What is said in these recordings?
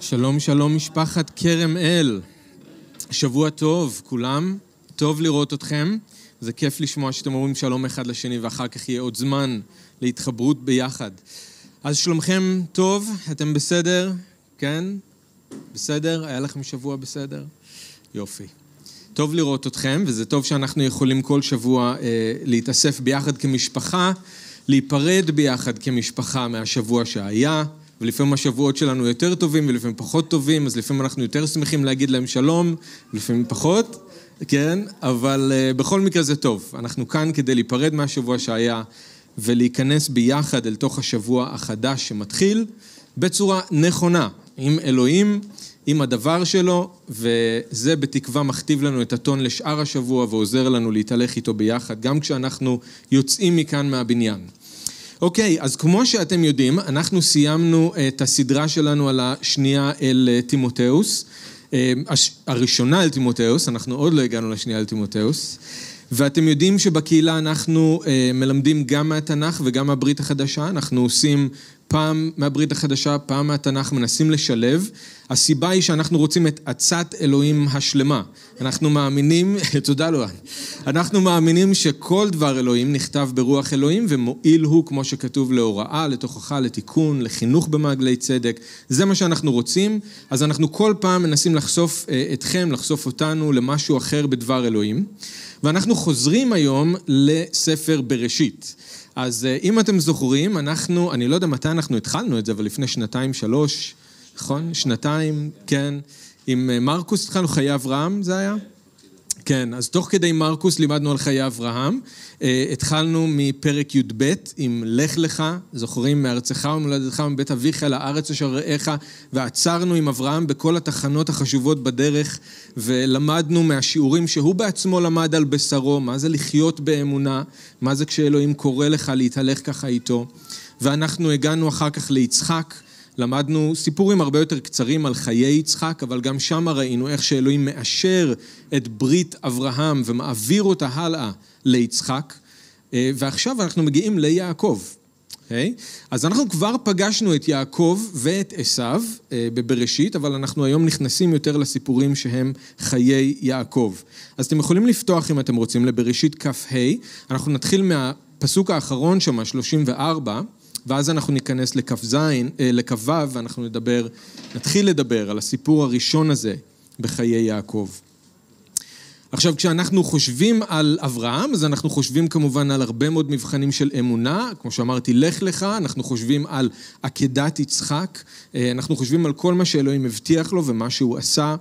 שלום שלום משפחת קרם אל, שבוע טוב כולם, טוב לראות אתכם, זה כיף לשמוע שאתם אומרים שלום אחד לשני ואחר כך יהיה עוד זמן להתחברות ביחד. אז שלומכם טוב, אתם בסדר? כן? בסדר? היה לכם שבוע בסדר? יופי. טוב לראות אתכם, וזה טוב שאנחנו יכולים כל שבוע להתאסף ביחד כמשפחה, להיפרד ביחד כמשפחה מהשבוע שהיה, ולפעמים השבועות שלנו יותר טובים ולפעמים פחות טובים, אז לפעמים אנחנו יותר שמחים להגיד להם שלום, ולפעמים פחות, כן? אבל בכל מקרה זה טוב. אנחנו כאן כדי להיפרד מהשבוע שהיה, ולהיכנס ביחד אל תוך השבוע החדש שמתחיל, בצורה נכונה, עם אלוהים, עם הדבר שלו, וזה בתקווה מכתיב לנו את הטון לשאר השבוע, ועוזר לנו להתהלך איתו ביחד, גם כשאנחנו יוצאים מכאן מהבניין. אוקיי, אז כמו שאתם יודעים, אנחנו סיימנו את הסדרה שלנו על השנייה אל תימותאוס, הראשונה אל תימותאוס, אנחנו עוד לא הגענו לשנייה אל תימותאוס, ואתם יודעים שבקהילה אנחנו מלמדים גם מהתנ"ך וגם מהברית החדשה, אנחנו עושים פעם מהברית החדשה, פעם מהתנ"ך, מנסים לשלב. הסיבה היא שאנחנו רוצים את עצת אלוהים השלמה. אנחנו מאמינים, תודה לו, אנחנו מאמינים שכל דבר אלוהים נכתב ברוח אלוהים, ומועיל הוא, כמו שכתוב, להוראה, לתוכחה, לתיקון, לחינוך במעגלי צדק. זה מה שאנחנו רוצים, אז אנחנו כל פעם מנסים לחשוף אתכם, לחשוף אותנו למשהו אחר בדבר אלוהים. ואנחנו חוזרים היום לספר בראשית. אז אם אתם זוכרים, אני לא יודע מתי אנחנו התחלנו את זה, אבל לפני שנתיים, נכון? שנתיים, כן. עם מרקוס התחלנו, חיי אברהם זה היה? כן, אז תוך כדי מרקוס לימדנו על חיי אברהם, התחלנו מפרק י' ב' עם לך לך, זוכרים מארצך ומולדתך מבית אביך לארץ אשר ראיך, ועצרנו עם אברהם בכל התחנות החשובות בדרך, ולמדנו מהשיעורים שהוא בעצמו למד על בשרו, מה זה לחיות באמונה, מה זה כשאלוהים קורא לך להתהלך ככה איתו, ואנחנו הגענו אחר כך ליצחק, למדנו סיפורים הרבה יותר קצרים על חיי יצחק, אבל גם שם ראינו איך שאלוהים מאשר את ברית אברהם ומעביר אותה הלאה ליצחק, ועכשיו אנחנו מגיעים ליעקב. Okay? אז אנחנו כבר פגשנו את יעקב ואת עשיו בבראשית, אבל אנחנו היום נכנסים יותר לסיפורים שהם חיי יעקב. אז אתם יכולים לפתוח אם אתם רוצים לבראשית כף ה', אנחנו נתחיל מהפסוק האחרון שם, 34, ואז אנחנו ניכנס לקו ו' ואנחנו נתחיל לדבר על הסיפור הראשון הזה בחיי יעקב. עכשיו, כשאנחנו חושבים על אברהם, אז אנחנו חושבים כמובן על הרבה מאוד מבחנים של אמונה, כמו שאמרתי, לך לך, אנחנו חושבים על עקדת יצחק, אנחנו חושבים על כל מה שאלוהים הבטיח לו ומה שהוא עשה,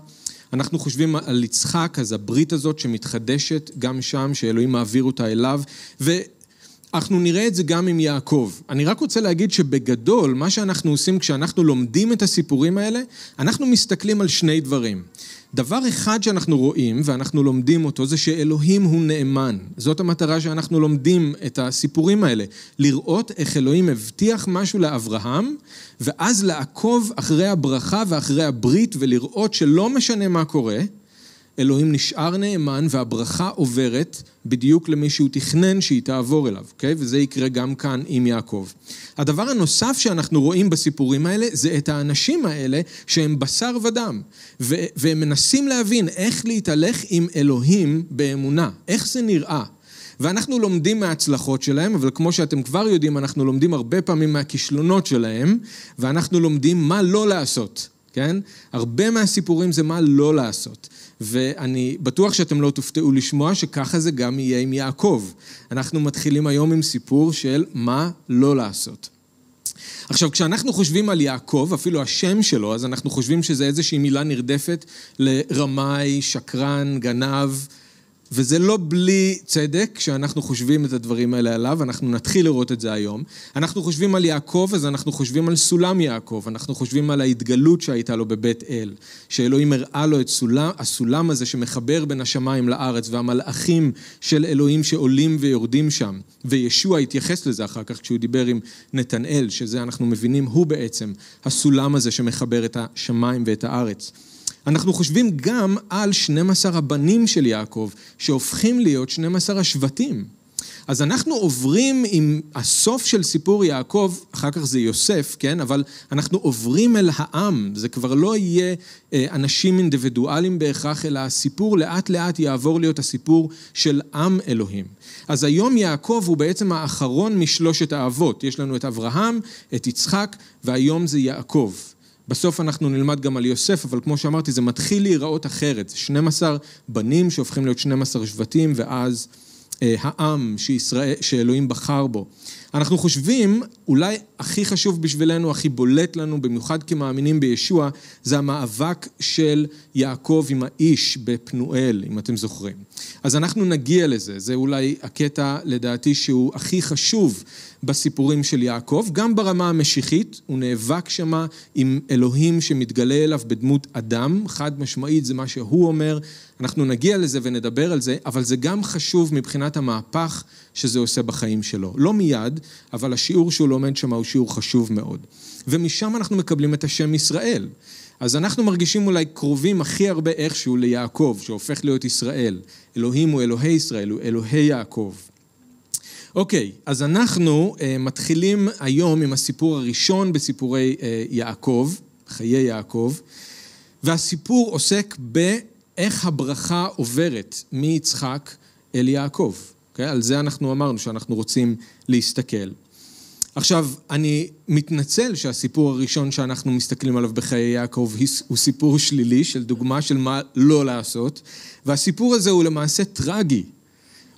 אנחנו חושבים על יצחק, אז הברית הזאת שמתחדשת גם שם, שאלוהים מעביר אותה אליו, אנחנו נראה את זה גם עם יעקב. אני רק רוצה להגיד שבגדול, מה שאנחנו עושים כשאנחנו לומדים את הסיפורים האלה, אנחנו מסתכלים על שני דברים. דבר אחד שאנחנו רואים, ואנחנו לומדים אותו, זה שאלוהים הוא נאמן. זאת המטרה שאנחנו לומדים את הסיפורים האלה. לראות איך אלוהים הבטיח משהו לאברהם, ואז לעקוב אחרי הברכה ואחרי הברית, ולראות שלא משנה מה קורה, אלוהים נשאר נאמן והברכה עוברת בדיוק למי שהוא תכנן שהיא תעבור אליו, אוקיי? וזה יקרה גם כאן עם יעקב. הדבר הנוסף שאנחנו רואים בסיפורים האלה זה את האנשים האלה שהם בשר ודם, והם מנסים להבין איך להתהלך עם אלוהים באמונה, איך זה נראה. ואנחנו לומדים מההצלחות שלהם, אבל כמו שאתם כבר יודעים, אנחנו לומדים הרבה פעמים מהכישלונות שלהם, ואנחנו לומדים מה לא לעשות, כן? הרבה מהסיפורים זה מה לא לעשות. ואני בטוח שאתם לא תופתעו לשמוע שככה זה גם יהיה עם יעקב. אנחנו מתחילים היום עם סיפור של מה לא לעשות. עכשיו, כשאנחנו חושבים על יעקב, אפילו השם שלו, אז אנחנו חושבים שזה איזושהי מילה נרדפת לרמאי, שקרן, גנב, וזה לא בלי צדק כשאנחנו חושבים את הדברים האלה עליו, אנחנו נתחיל לראות את זה היום. אנחנו חושבים על יעקב, אז אנחנו חושבים על סולם יעקב, אנחנו חושבים על ההתגלות שהייתה לו בבית אל, שאלוהים הראה לו את הסולם הזה שמחבר בין השמיים לארץ, והמלאכים של אלוהים שעולים ויורדים שם, וישוע התייחס לזה אחר כך כשהוא דיבר עם נתנאל, שזה אנחנו מבינים, הוא בעצם הסולם הזה שמחבר את השמיים ואת הארץ. אנחנו חושבים גם על 12 הבנים של יעקב, שהופכים להיות 12 השבטים. אז אנחנו עוברים עם הסוף של סיפור יעקב, אחר כך זה יוסף, כן? אבל אנחנו עוברים אל העם, זה כבר לא יהיה אנשים אינדיבידואלים בהכרח, אלא הסיפור לאט לאט יעבור להיות הסיפור של עם אלוהים. אז היום יעקב הוא בעצם האחרון משלושת האבות, יש לנו את אברהם, את יצחק, והיום זה יעקב. בסוף אנחנו נלמד גם על יוסף, אבל כמו שאמרתי, זה מתחיל להיראות אחרת. 12 בנים שהופכים להיות 12 שבטים, ואז העם שאלוהים בחר בו. אנחנו חושבים, אולי הכי חשוב בשבילנו, הכי בולט לנו, במיוחד כמאמינים בישוע, זה המאבק של יעקב עם האיש בפנואל, אם אתם זוכרים. אז אנחנו נגיע לזה, זה אולי הקטע לדעתי שהוא הכי חשוב בסיפורים של יעקב, גם ברמה המשיחית, הוא נאבק שמה עם אלוהים שמתגלה אליו בדמות אדם, חד משמעית זה מה שהוא אומר, אנחנו נגיע לזה ונדבר על זה, אבל זה גם חשוב מבחינת המהפך שזה עושה בחיים שלו. לא מיד, אבל השיעור שהוא לומד שם הוא שיעור חשוב מאוד. ומשם אנחנו מקבלים את השם ישראל. אז אנחנו מרגישים אולי קרובים הכי הרבה איכשהו ליעקב, שהופך להיות ישראל. אלוהים הוא אלוהי ישראל, הוא אלוהי יעקב. אוקיי, אז אנחנו מתחילים היום עם הסיפור הראשון בסיפורי יעקב, חיי יעקב, והסיפור עוסק באיך הברכה עוברת מיצחק אל יעקב. אוקיי? על זה אנחנו אמרנו שאנחנו רוצים להסתכל. עכשיו, אני מתנצל שהסיפור הראשון שאנחנו מסתכלים עליו בחיי יעקב הוא סיפור שלילי, של דוגמה של מה לא לעשות, והסיפור הזה הוא למעשה טרגי,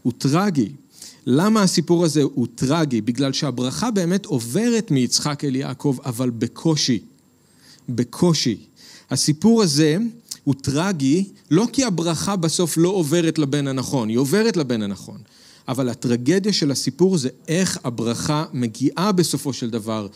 הוא טרגי. למה הסיפור הזה הוא טרגי? בגלל שהברכה באמת עוברת מיצחק אל יעקב, אבל בקושי, בקושי. הסיפור הזה הוא טרגי, לא כי הברכה בסוף לא עוברת לבן הנכון, היא עוברת לבן הנכון. אבל הטרגדיה של הסיפור זה איך הברכה מגיעה בסופו של דבר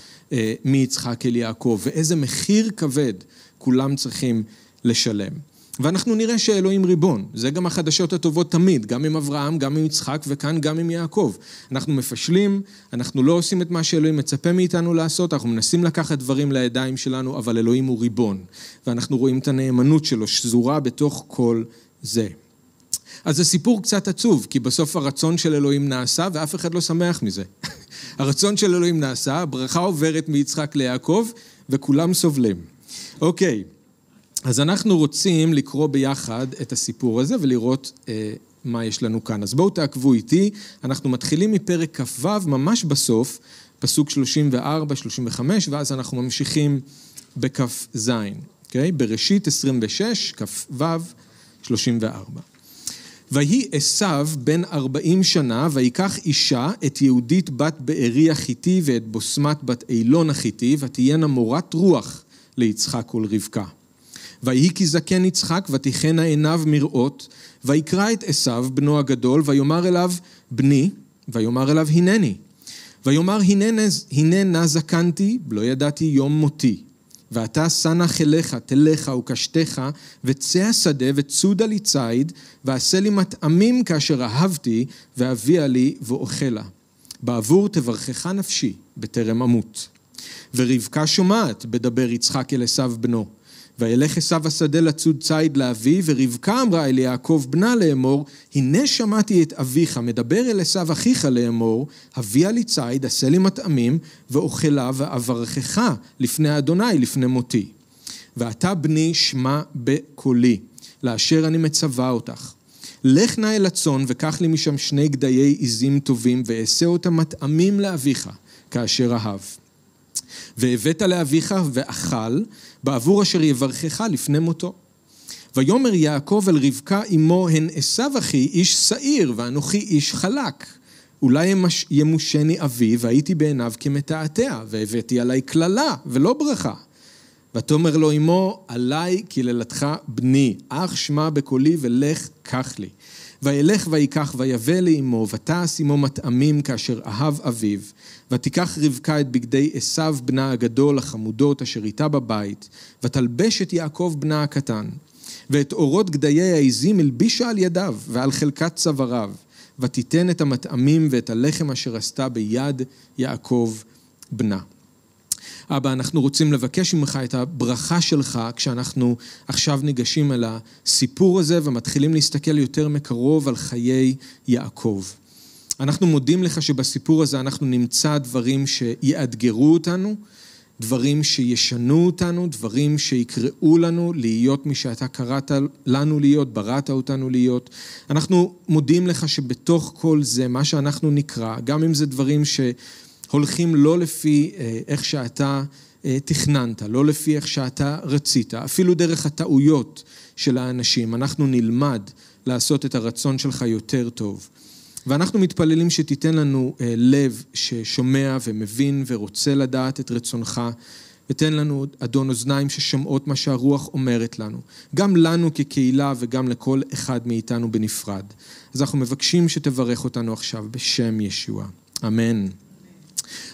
מיצחק אל יעקב, ואיזה מחיר כבד כולם צריכים לשלם. ואנחנו נראה שאלוהים ריבון, זה גם החדשות הטובות תמיד, גם עם אברהם, גם עם יצחק וכאן גם עם יעקב. אנחנו מפשלים, אנחנו לא עושים את מה שאלוהים מצפה מאיתנו לעשות, אנחנו מנסים לקחת דברים לידיים שלנו, אבל אלוהים הוא ריבון, ואנחנו רואים את הנאמנות שלו שזורה בתוך כל זה. אז זה סיפור קצת עצוב, כי בסוף הרצון של אלוהים נעשה, ואף אחד לא שמח מזה. הרצון של אלוהים נעשה, הברכה עוברת מיצחק ליעקב, וכולם סובלים. אוקיי, אז אנחנו רוצים לקרוא ביחד את הסיפור הזה, ולראות מה יש לנו כאן. אז בואו תעקבו איתי, אנחנו מתחילים מפרק כ"ו, ממש בסוף, פסוק 34, 35, ואז אנחנו ממשיכים בכף זין. אוקיי? בראשית 26, כ"ו, 34. ויהי עשיו בן 40 שנה, ויקח אישה את יהודית בת בארי החיתי ואת בוסמת בת אילון החיתי, ותהיינה מורת רוח ליצחק ולרבקה. ויהי כי זקן יצחק ותיכנה עיניו מראות, ויקרא את עשיו בנו הגדול, ויאמר אליו בני, ויאמר אליו הנני. ויאמר הננה זקנתי, לא ידעתי יום מותי. ואתה סנח אליך, תלך וקשתך, וצא שדה וצודה לי ציד, ועשה לי מטעמים כאשר אהבתי, ואביה לי ואוכלה. בעבור תברכך נפשי, בטרם אמות. ורבקה שומעת, בדבר יצחק אל עשיו בנו. וילך עשיו השדה לצוד ציד לאבי, ורבקה אמרה אל יעקב בנה לאמור, הנה שמעתי את אביך, מדבר אל עשיו אחיך לאמור, הביא לי ציד, עשה לי מטעמים, ואוכלה ואברכך לפני אדוני, לפני מותי. ואתה בני שמע בקולי, לאשר אני מצווה אותך. לך נא אל הצאן, וקח לי משם 2 גדיי עזים טובים, ועשה אותם מטעמים לאביך, כאשר אהב. והבאת לאביך ואכל, בעבור אשר יברכך לפני מותו. ויאמר יעקב אל רבקה אמו, הן עשיו אחי איש שעיר, ואנוכי איש חלק. אולי ימושני אבי, והייתי בעיניו כמתעתע, והבאתי עלי קללה ולא ברכה. ותאמר לו אמו, עלי קללתך בני, אך שמע בקולי ולך קח לי. וילך ויקח ויבא לאמו, ותעש עמו מטעמים כאשר אהב אביו, ותיקח רבקה את בגדי עשיו בנה הגדול החמודות אשר איתה בבית, ותלבש את יעקב בנה הקטן, ואת אורות גדיי העזים הלבישה על ידיו ועל חלקת צוואריו, ותיתן את המטעמים ואת הלחם אשר עשתה ביד יעקב בנה. אבא, אנחנו רוצים לבקש ממך את הברכה שלך, כשאנחנו עכשיו ניגשים אל הסיפור הזה, ומתחילים להסתכל יותר מקרוב על חיי יעקב. אנחנו מודים לך שבסיפור הזה אנחנו נמצא דברים שיאתגרו אותנו, דברים שישנו אותנו, דברים שיקראו לנו להיות מי שאתה קראת לנו להיות, בראת אותנו להיות. אנחנו מודים לך שבתוך כל זה, מה שאנחנו נקרא, גם אם זה דברים שהולכים לא לפי איך שאתה תכננת, לא לפי איך שאתה רצית, אפילו דרך הטעויות של האנשים, אנחנו נלמד לעשות את הרצון שלך יותר טוב. ואנחנו מתפללים שתיתן לנו לב ששומע ומבין ורוצה לדעת את רצונך, ותן לנו, אדון, אוזניים ששומעות מה שהרוח אומרת לנו, גם לנו כקהילה וגם לכל אחד מאיתנו בנפרד. אז אנחנו מבקשים שתברך אותנו עכשיו בשם ישוע. אמן.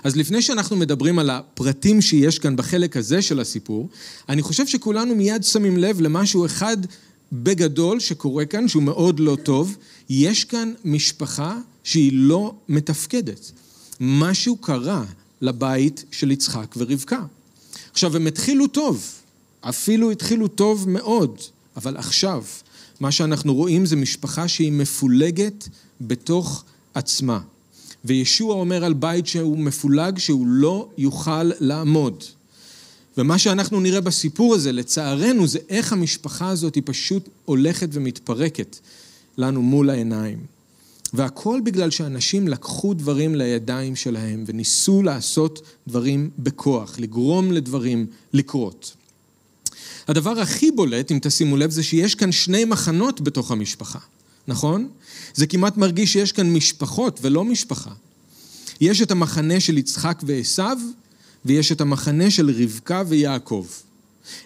אז לפני שאנחנו מדברים על הפרטים שיש כאן בחלק הזה של הסיפור, אני חושב שכולנו מיד שמים לב למשהו אחד בגדול שקורה כאן, שהוא מאוד לא טוב. יש כאן משפחה שהיא לא מתפקדת. משהו קרה לבית של יצחק ורבקה. עכשיו, הם התחילו טוב, אפילו התחילו טוב מאוד, אבל עכשיו, מה שאנחנו רואים זה משפחה שהיא מפולגת בתוך עצמה. וישוע אומר על בית שהוא מפולג, שהוא לא יוכל לעמוד. ומה שאנחנו נראה בסיפור הזה, לצערנו, זה איך המשפחה הזאת היא פשוט הולכת ומתפרקת לנו מול העיניים. והכל בגלל שאנשים לקחו דברים לידיים שלהם, וניסו לעשות דברים בכוח, לגרום לדברים לקרות. הדבר הכי בולט, אם תשימו לב, זה שיש כאן שני מחנות בתוך המשפחה. נכון? זה כמעט מרגיש שיש כאן משפחות ולא משפחה. יש את המחנה של יצחק ועשיו, ויש את המחנה של רבקה ויעקב.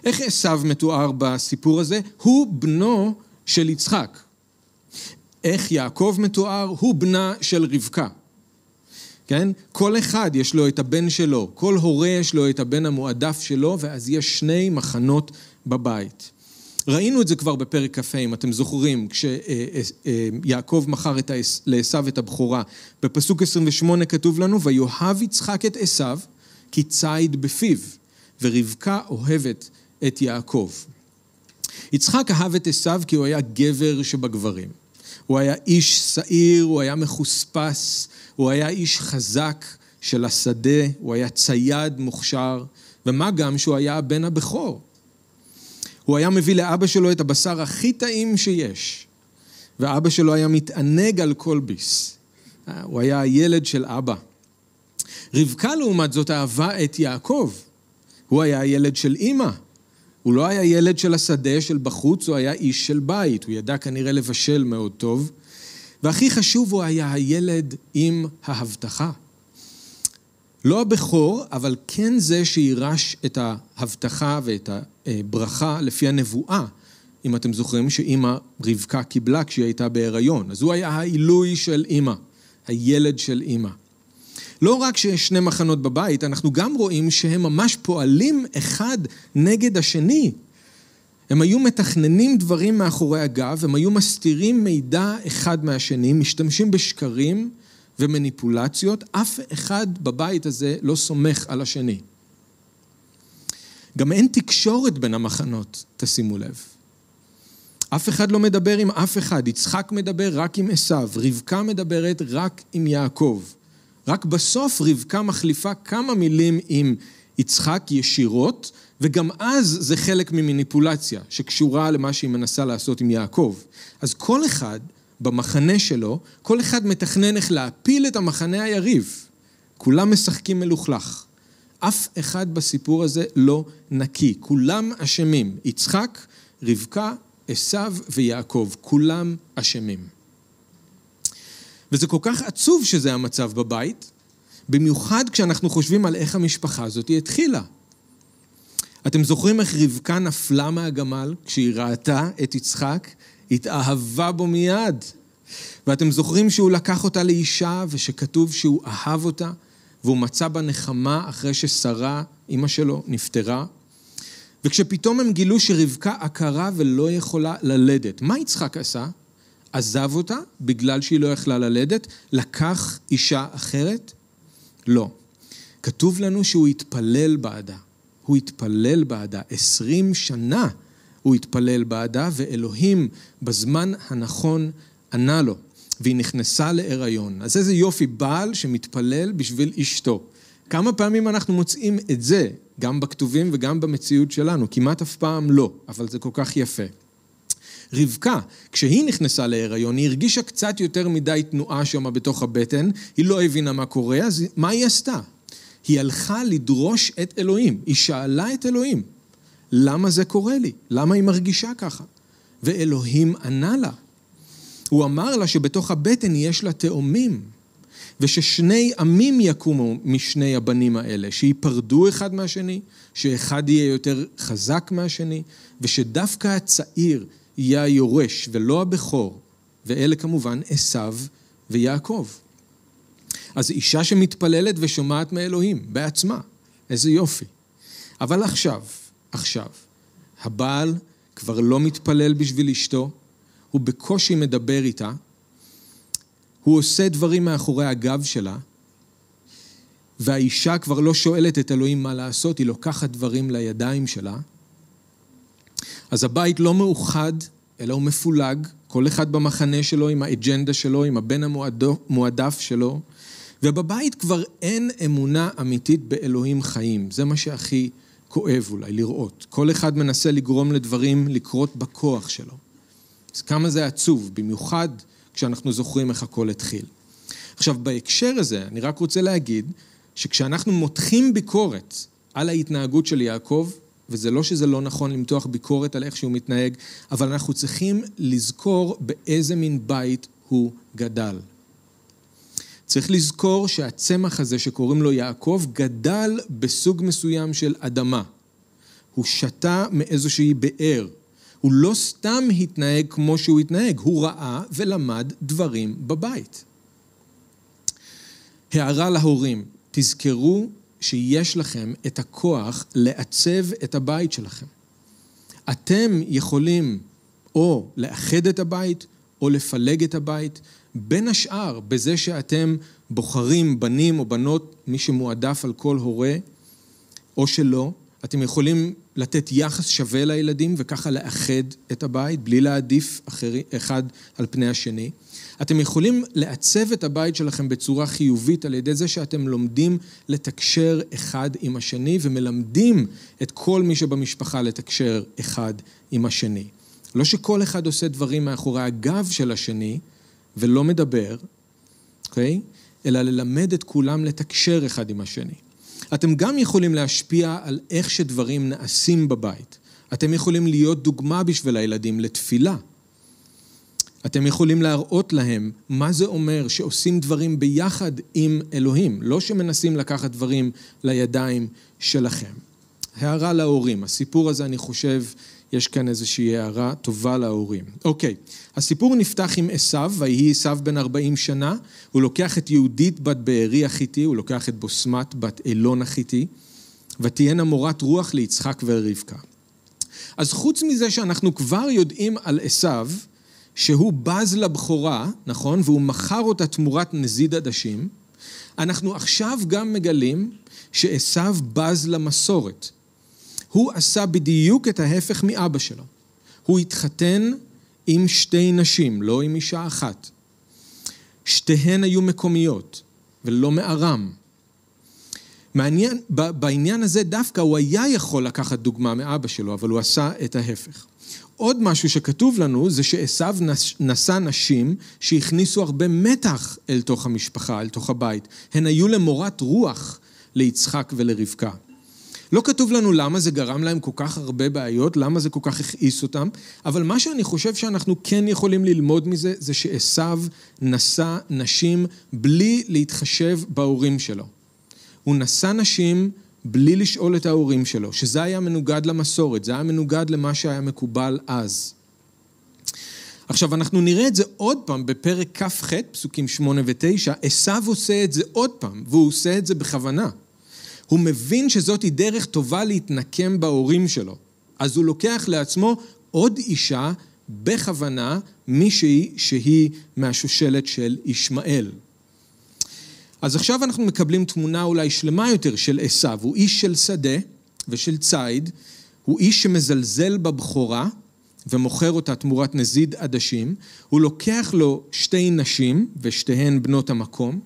איך עשיו מתואר בסיפור הזה? הוא בנו של יצחק. איך יעקב מתואר? הוא בנה של רבקה. כן? כל אחד יש לו את הבן שלו, כל הורה יש לו את הבן המועדף שלו, ואז יש שני מחנות בבית. ראינו את זה כבר בפרק כ"ה, אם אתם זוכרים, כשיעקב מכר לעשיו את הבכורה. בפסוק 28 כתוב לנו, ויאהב יצחק את עשיו, כי ציד בפיו, ורבקה אוהבת את יעקב. יצחק אהב את עשיו כי הוא היה גבר שבגברים. הוא היה איש שעיר, הוא היה מחוספס, הוא היה איש חזק של השדה, הוא היה צייד מוכשר, ומה גם שהוא היה הבן הבכור. הוא היה מביא לאבא שלו את הבשר הכי טעים שיש, ואבא שלו היה מתענג על כל ביס. הוא היה הילד של אבא. רבקה לעומת זאת אהבה את יעקב. הוא היה הילד של אמא. הוא לא היה ילד של השדה, של בחוץ, הוא היה איש של בית. הוא ידע כנראה לבשל מאוד טוב. והכי חשוב, הוא היה הילד עם ההבטחה. לא הבכור, אבל כן זה שירש את ההבטחה ואת הברכה לפי הנבואה, אם אתם זוכרים, שאמא רבקה קיבלה כשהיא הייתה בהיריון. אז הוא היה העילוי של אמא, הילד של אמא. לא רק שיש שני מחנות בבית, אנחנו גם רואים שהם ממש פועלים אחד נגד השני. הם היו מתכננים דברים מאחורי הגב, הם היו מסתירים מידע אחד מהשני, משתמשים בשקרים ומניפולציות, אף אחד בבית הזה לא סומך על השני. גם אין תקשורת בין המחנות, תשימו לב. אף אחד לא מדבר עם אף אחד, יצחק מדבר רק עם עשיו, רבקה מדברת רק עם יעקב. רק בסוף רבקה מחליפה כמה מילים עם יצחק ישירות, וגם אז זה חלק ממניפולציה שקשורה למה שהיא מנסה לעשות עם יעקב. אז כל אחד במחנה שלו, כל אחד מתכנן איך להפיל את המחנה היריב. כולם משחקים מלוכלך. אף אחד בסיפור הזה לא נקי. כולם אשמים. יצחק, רבקה, עשיו ויעקב. כולם אשמים. וזה כל כך עצוב שזה המצב בבית, במיוחד כשאנחנו חושבים על איך המשפחה הזאת התחילה. אתם זוכרים איך רבקה נפלה מהגמל כשהיא ראתה את יצחק? התאהבה בו מיד. ואתם זוכרים שהוא לקח אותה לאישה ושכתוב שהוא אהב אותה, והוא מצא בה נחמה אחרי ששרה, אמא שלו, נפטרה. וכשפתאום הם גילו שרבקה עקרה ולא יכולה ללדת, מה יצחק עשה? עזב אותה בגלל שהיא לא יכלה ללדת, לקח אישה אחרת? לא. כתוב לנו שהוא התפלל בעדה. 20 שנה הוא התפלל בעדה, ואלוהים בזמן הנכון ענה לו. והיא נכנסה להיריון. אז איזה יופי בעל שמתפלל בשביל אשתו. כמה פעמים אנחנו מוצאים את זה, גם בכתובים וגם במציאות שלנו? כמעט אף פעם לא, אבל זה כל כך יפה. רבקה, כשהיא נכנסה להיריון, היא הרגישה קצת יותר מדי תנועה שמה בתוך הבטן, היא לא הבינה מה קורה, אז מה היא עשתה? היא הלכה לדרוש את אלוהים, היא שאלה את אלוהים, למה זה קורה לי? למה היא מרגישה ככה? ואלוהים ענה לה. הוא אמר לה שבתוך הבטן יש לה תאומים, וששני עמים יקומו משני הבנים האלה, שיפרדו אחד מהשני, שאחד יהיה יותר חזק מהשני, ושדווקא הצעיר יהיה היורש ולא הבכור, ואלה כמובן עשיו ויעקב. אז אישה שמתפללת ושומעת מאלוהים בעצמה, איזה יופי. אבל עכשיו, הבעל כבר לא מתפלל בשביל אשתו, הוא בקושי מדבר איתה, הוא עושה דברים מאחורי הגב שלה, והאישה כבר לא שואלת את אלוהים מה לעשות, היא לוקחת דברים לידיים שלה. אז הבית לא מאוחד, אלא הוא מפולג, כל אחד במחנה שלו, עם האג'נדה שלו, עם הבן המועדף שלו, ובבית כבר אין אמונה אמיתית באלוהים חיים. זה מה שהכי כואב אולי לראות. כל אחד מנסה לגרום לדברים לקרות בכוח שלו. אז כמה זה עצוב, במיוחד כשאנחנו זוכרים איך הכל התחיל. עכשיו, בהקשר הזה, אני רק רוצה להגיד, שכשאנחנו מותחים ביקורת על ההתנהגות של יעקב, וזה לא שזה לא נכון למתוח ביקורת על איך שהוא מתנהג, אבל אנחנו צריכים לזכור באיזה מין בית הוא גדל. צריך לזכור שהצמח הזה שקוראים לו יעקב גדל בסוג מסוים של אדמה. הוא שתה מאיזושהי באר. הוא לא סתם התנהג כמו שהוא התנהג, הוא ראה ולמד דברים בבית. הערה להורים, תזכרו שיש לכם את הכוח לעצב את הבית שלכם. אתם יכולים או לאחד את הבית, או לפלג את הבית, בין השאר בזה שאתם בוחרים בנים או בנות, מי שמועדף על כל הורה, או שלא. אתם יכולים לתת יחס שווה לילדים, וככה לאחד את הבית, בלי להעדיף אחד על פני השני. אתם יכולים לעצב את הבית שלכם בצורה חיובית, על ידי זה שאתם לומדים לתקשר אחד עם השני, ומלמדים את כל מי שבמשפחה לתקשר אחד עם השני. לא שכל אחד עושה דברים מאחורי הגב של השני, ולא מדבר, אוקיי? אלא ללמד את כולם לתקשר אחד עם השני. אתם גם יכולים להשפיע על איך שדברים נעשים בבית. אתם יכולים להיות דוגמה בשביל הילדים לתפילה. אתם יכולים להראות להם מה זה אומר שעושים דברים ביחד עם אלוהים, לא שמנסים לקחת דברים לידיים שלכם. הערה להורים. הסיפור הזה, אני חושב, יש כאן איזושהי הערה טובה להורים. אוקיי, הסיפור נפתח עם עשיו, והיא עשיו בן 40 שנה, הוא לוקח את יהודית בת בארי החיתי, הוא לוקח את בוסמת בת אילון החיתי, ותהיינה מורת רוח ליצחק ורבקה. אז חוץ מזה שאנחנו כבר יודעים על עשיו, שהוא בז לבחורה, נכון? והוא מכר אותה תמורת נזיד עדשים, אנחנו עכשיו גם מגלים שעשיו בז למסורת. הוא עשה בדיוק את ההפך מאבא שלו. הוא התחתן עם שתי נשים, לא עם אישה אחת. שתיהן היו מקומיות, ולא מארם. מעניין, בעניין הזה דווקא הוא היה יכול לקחת דוגמה מאבא שלו, אבל הוא עשה את ההפך. עוד משהו שכתוב לנו זה שעשיו נשא נשים שהכניסו הרבה מתח אל תוך המשפחה, אל תוך הבית. הן היו למורת רוח ליצחק ולרבקה. לא כתוב לנו למה זה גרם להם כל כך הרבה בעיות, למה זה כל כך הכעיס אותם, אבל מה שאני חושב שאנחנו כן יכולים ללמוד מזה, זה שעשיו נשא נשים בלי להתחשב בהורים שלו. הוא נשא נשים בלי לשאול את ההורים שלו, שזה היה מנוגד למסורת, זה היה מנוגד למה שהיה מקובל אז. עכשיו, אנחנו נראה את זה עוד פעם בפרק כף ח' פסוקים 8 ו-9, עשיו עושה את זה עוד פעם, והוא עושה את זה בכוונה. הוא מבין שזאת היא דרך טובה להתנקם בהורים שלו. אז הוא לוקח לעצמו עוד אישה בכוונה, מישהי שהיא מהשושלת של ישמעאל. אז עכשיו אנחנו מקבלים תמונה אולי שלמה יותר של עשיו. הוא איש של שדה ושל ציד, הוא איש שמזלזל בבחורה, ומוכר אותה תמורת נזיד עדשים, הוא לוקח לו שתי נשים, ושתיהן בנות המקום,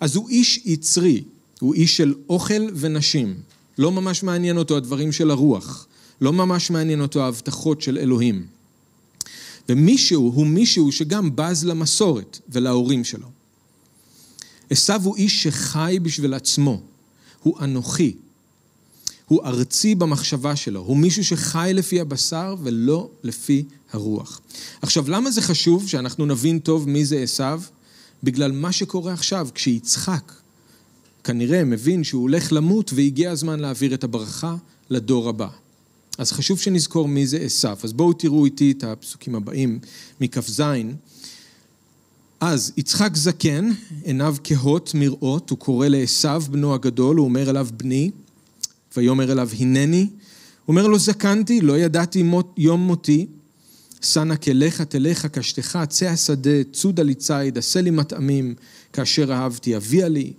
אז הוא איש יצרי, הוא איש של אוכל ונשים. לא ממש מעניין אותו הדברים של הרוח, לא ממש מעניין אותו ההבטחות של אלוהים. ומישהו הוא מישהו שגם בז למסורת ולהורים שלו. עשיו הוא איש שחי בשביל עצמו, הוא אנוכי, הוא ארצי במחשבה שלו, הוא מישהו שחי לפי הבשר ולא לפי הרוח. עכשיו, למה זה חשוב שאנחנו נבין טוב מי זה עשיו? בגלל מה שקורה עכשיו, כשיצחק כנראה מבין שהוא הולך למות והגיע הזמן להעביר את הברכה לדור הבא. אז חשוב שנזכור מי זה עשיו. אז בואו תראו איתי את הפסוקים הבאים מכף זין. אז יצחק זקן, עיניו כהות מראות, הוא קורא לעשיו בנו הגדול, הוא אומר אליו בני, ויאמר אליו הנני, הוא אומר לו זקנתי, לא ידעתי יום מותי, סנה כלך תלך קשתך, צא השדה, צודה לי ציד, עשה לי מטעמים, כאשר אהבתי אביה לי,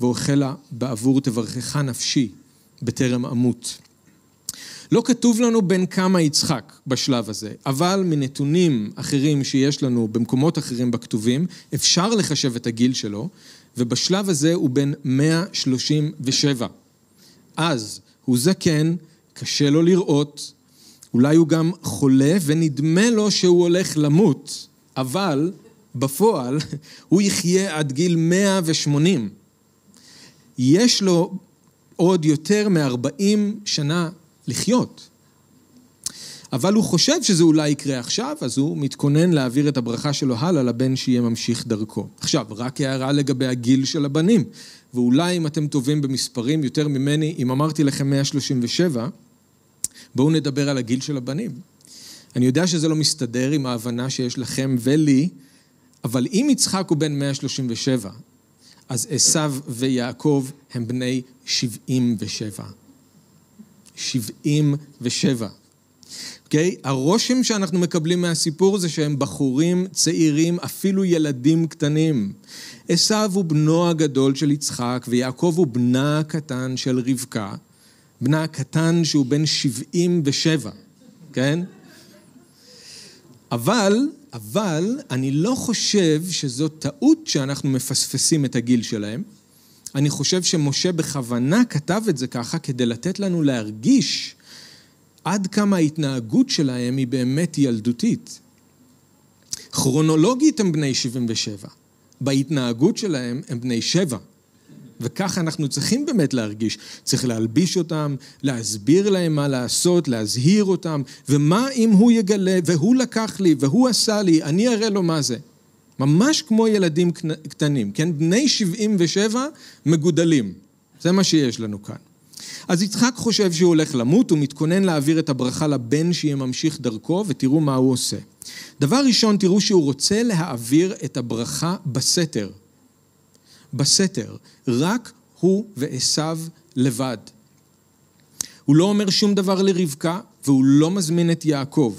ואוכלה בעבור תברכך נפשי, בטרם אמות. לא כתוב לנו בין כמה יצחק בשלב הזה, אבל מנתונים אחרים שיש לנו במקומות אחרים בכתובים, אפשר לחשב את הגיל שלו, ובשלב הזה הוא בין 137. אז הוא זקן, קשה לו לראות, אולי הוא גם חולה ונדמה לו שהוא הולך למות, אבל בפועל הוא יחיה עד גיל 180. יש לו עוד יותר מ-40 שנה לחיות. אבל הוא חושב שזה אולי יקרה עכשיו, אז הוא מתכונן להעביר את הברכה שלו הלאה לבן שיהיה ממשיך דרכו. עכשיו, רק הערה לגבי הגיל של הבנים, ואולי אם אתם טובים במספרים יותר ממני, אם אמרתי לכם 137, בואו נדבר על הגיל של הבנים. אני יודע שזה לא מסתדר עם ההבנה שיש לכם ולי, אבל אם יצחק הוא בן 137, אז עשיו ויעקב הם בני 77. 77. אוקיי? הרושם שאנחנו מקבלים מהסיפור זה שהם בחורים צעירים, אפילו ילדים קטנים. עשיו הוא בנו הגדול של יצחק, ויעקב הוא בנה הקטן של רבקה, בנה הקטן שהוא בן 77. כן? אבל אני לא חושב שזו טעות שאנחנו מפספסים את הגיל שלהם. אני חושב שמשה בכוונה כתב את זה ככה כדי לתת לנו להרגיש עד כמה ההתנהגות שלהם היא באמת ילדותית. כרונולוגית הם בני 77, בהתנהגות שלהם הם בני 7. וככה אנחנו צריכים באמת להרגיש, צריך להלביש אותם, להסביר להם מה לעשות, להזהיר אותם, ומה אם הוא יגלה, והוא לקח לי, והוא עשה לי, אני אראה לו מה זה. ממש כמו ילדים קטנים, כן? בני 77 מגודלים. זה מה שיש לנו כאן. אז יצחק חושב שהוא הולך למות, הוא מתכונן להעביר את הברכה לבן שיהיה ממשיך דרכו, ותראו מה הוא עושה. דבר ראשון, תראו שהוא רוצה להעביר את הברכה בסתר. בסתר, רק הוא ועשיו לבד. הוא לא אומר שום דבר לרבקה, והוא לא מזמין את יעקב.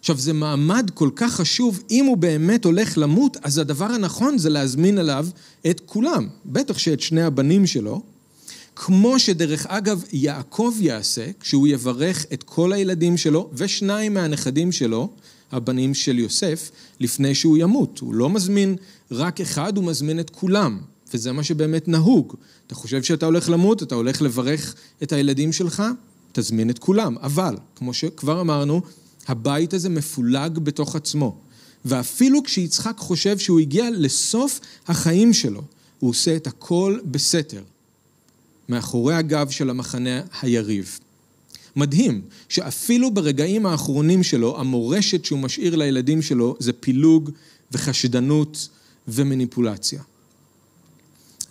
עכשיו, זה מעמד כל כך חשוב, אם הוא באמת הולך למות, אז הדבר הנכון זה להזמין עליו את כולם, בטח שאת שני הבנים שלו, כמו שדרך אגב יעקב יעשה, כשהוא יברך את כל הילדים שלו, ושניים מהנכדים שלו, הבנים של יוסף, לפני שהוא ימות. הוא לא מזמין רק אחד, הוא מזמין את כולם, וזה מה שבאמת נהוג. אתה חושב שאתה הולך למות, אתה הולך לברך את הילדים שלך, תזמין את כולם. אבל, כמו שכבר אמרנו, הבית הזה מפולג בתוך עצמו. ואפילו כשיצחק חושב שהוא הגיע לסוף החיים שלו, הוא עושה את הכל בסתר, מאחורי הגב של המחנה היריב. מדהים שאפילו ברגעים האחרונים שלו, המורשת שהוא משאיר לילדים שלו, זה פילוג וחשדנות ומניפולציה.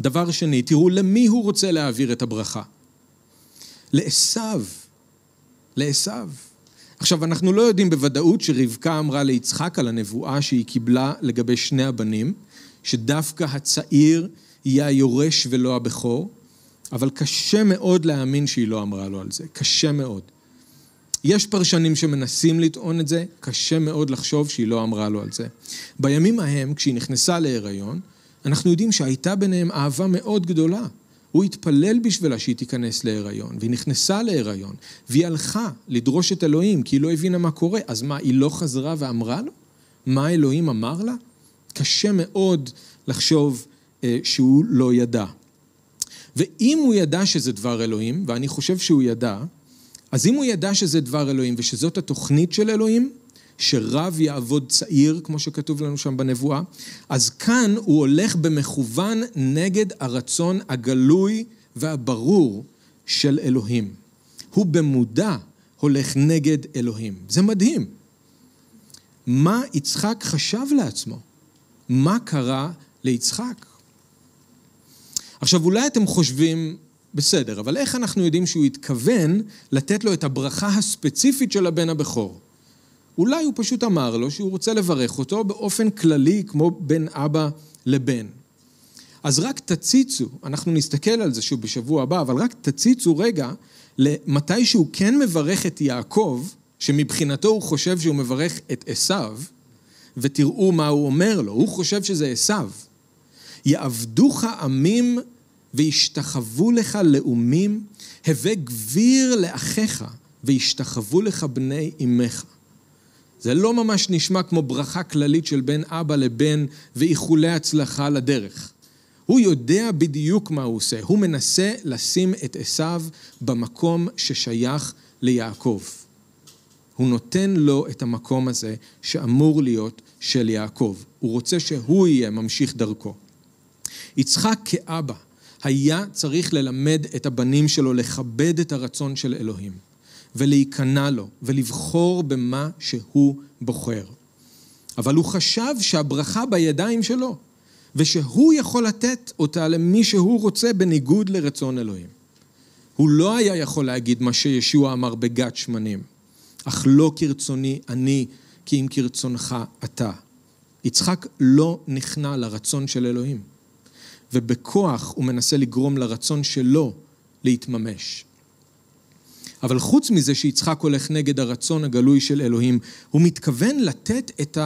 דבר שני, תראו למי הוא רוצה להעביר את הברכה. לעשיו. לעשיו. עכשיו, אנחנו לא יודעים בוודאות שרבקה אמרה ליצחק על הנבואה שהיא קיבלה לגבי שני הבנים, שדווקא הצעיר יהיה היורש ולא הבכור, אבל קשה מאוד להאמין שהיא לא אמרה לו על זה, קשה מאוד. יש פרשנים שמנסים לטעון את זה, קשה מאוד לחשוב שהיא לא אמרה לו על זה. בימים ההם, כשהיא נכנסה להיריון, אנחנו יודעים שהייתה ביניהם אהבה מאוד גדולה. הוא התפלל בשבילה שהיא תיכנס להיריון, והיא נכנסה להיריון, והיא הלכה לדרוש את אלוהים, כי היא לא הבינה מה קורה. אז מה, היא לא חזרה ואמרה לו? מה אלוהים אמר לה? קשה מאוד לחשוב שהוא לא ידע. ואם הוא ידע שזה דבר אלוהים, ואני חושב שהוא ידע, אז אם הוא ידע שזה דבר אלוהים, ושזאת התוכנית של אלוהים, שרב יעבוד צעיר, כמו שכתוב לנו שם בנבואה, אז כאן הוא הולך במכוון נגד הרצון הגלוי והברור של אלוהים. הוא במודע הולך נגד אלוהים. זה מדהים. מה יצחק חשב לעצמו? מה קרה ליצחק? עכשיו, אולי אתם חושבים, בסדר, אבל איך אנחנו יודעים שהוא התכוון לתת לו את הברכה הספציפית של הבן הבכור? אולי הוא פשוט אמר לו שהוא רוצה לברך אותו באופן כללי, כמו בין אבא לבן. אז רק תציצו, אנחנו נסתכל על זה שהוא בשבוע הבא, אבל רק תציצו רגע למתי שהוא כן מברך את יעקב, שמבחינתו הוא חושב שהוא מברך את עשיו, ותראו מה הוא אומר לו, הוא חושב שזה עשיו. יעבדוך עמים וישתחוו לך לאומים, הווה גביר לאחיך וישתחוו לך בני אמך. זה לא ממש נשמע כמו ברכה כללית של בין אבא לבן ואיחולי הצלחה לדרך. הוא יודע בדיוק מה הוא עושה. הוא מנסה לשים את עשיו במקום ששייך ליעקב. הוא נותן לו את המקום הזה שאמור להיות של יעקב. הוא רוצה שהוא יהיה ממשיך דרכו. יצחק כאבא היה צריך ללמד את הבנים שלו לכבד את הרצון של אלוהים. ולהיכנע לו, ולבחור במה שהוא בוחר. אבל הוא חשב שהברכה בידיים שלו, ושהוא יכול לתת אותה למי שהוא רוצה בניגוד לרצון אלוהים. הוא לא היה יכול להגיד מה שישוע אמר בגת שמנים, אך לא כרצוני אני, כי אם כרצונך אתה. יצחק לא נכנע לרצון של אלוהים, ובכוח הוא מנסה לגרום לרצון שלו להתממש. אבל חוץ מזה שיצחק הולך נגד הרצון הגלוי של אלוהים, הוא מתכוון לתת את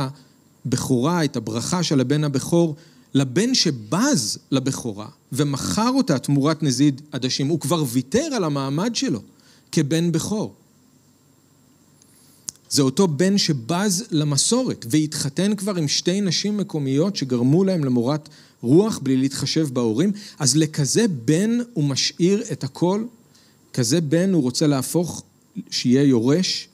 הבכורה, את הברכה של הבן הבכור, לבן שבז לבכורה, ומחר אותה תמורת נזיד עדשים. הוא כבר ויתר על המעמד שלו כבן בכור. זה אותו בן שבז למסורת, והתחתן כבר עם שתי נשים מקומיות שגרמו להם למורת רוח בלי להתחשב בהורים, אז לכזה בן הוא משאיר את הכל, כזה בן הוא רוצה להפוך שיהיה יורש,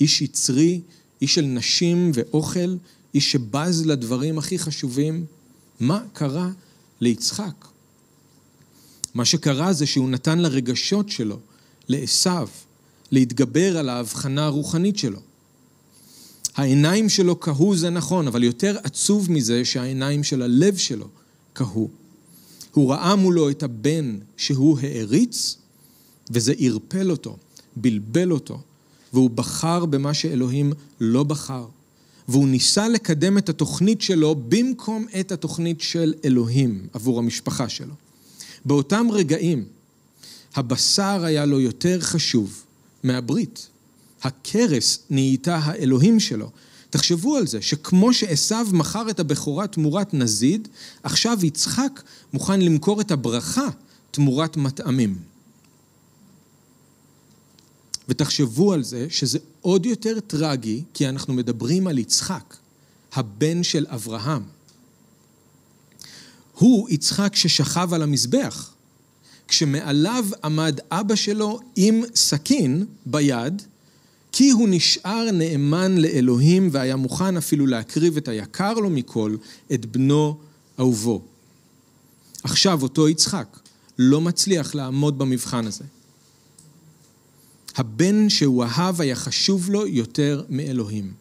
איש יצרי, איש של נשים ואוכל, איש שבז לדברים הכי חשובים. מה קרה ליצחק? מה שקרה זה שהוא נתן לרגשות שלו, לעשיו, להתגבר על ההבחנה הרוחנית שלו. העיניים שלו קהו, זה נכון, אבל יותר עצוב מזה שהעיניים של הלב שלו קהו. הוא ראה מולו את הבן שהוא העריץ, וזה הרפל אותו, בלבל אותו, והוא בחר במה שאלוהים לא בחר, והוא ניסה לקדם את התוכנית שלו במקום את התוכנית של אלוהים עבור המשפחה שלו. באותם רגעים, הבשר היה לו יותר חשוב מהברית. הכרס נהייתה האלוהים שלו. תחשבו על זה, שכמו שעשיו מכר את הבכורה תמורת נזיד, עכשיו יצחק מוכן למכור את הברכה תמורת מטעמים. ותחשבו על זה שזה עוד יותר טרגי, כי אנחנו מדברים על יצחק, הבן של אברהם. הוא יצחק ששכב על המזבח, כשמעליו עמד אבא שלו עם סכין ביד, כי הוא נשאר נאמן לאלוהים והיה מוכן אפילו להקריב את היקר לו מכל, את בנו אהובו. עכשיו אותו יצחק לא מצליח לעמוד במבחן הזה. הבן שהוא אהב היה חשוב לו יותר מאלוהים.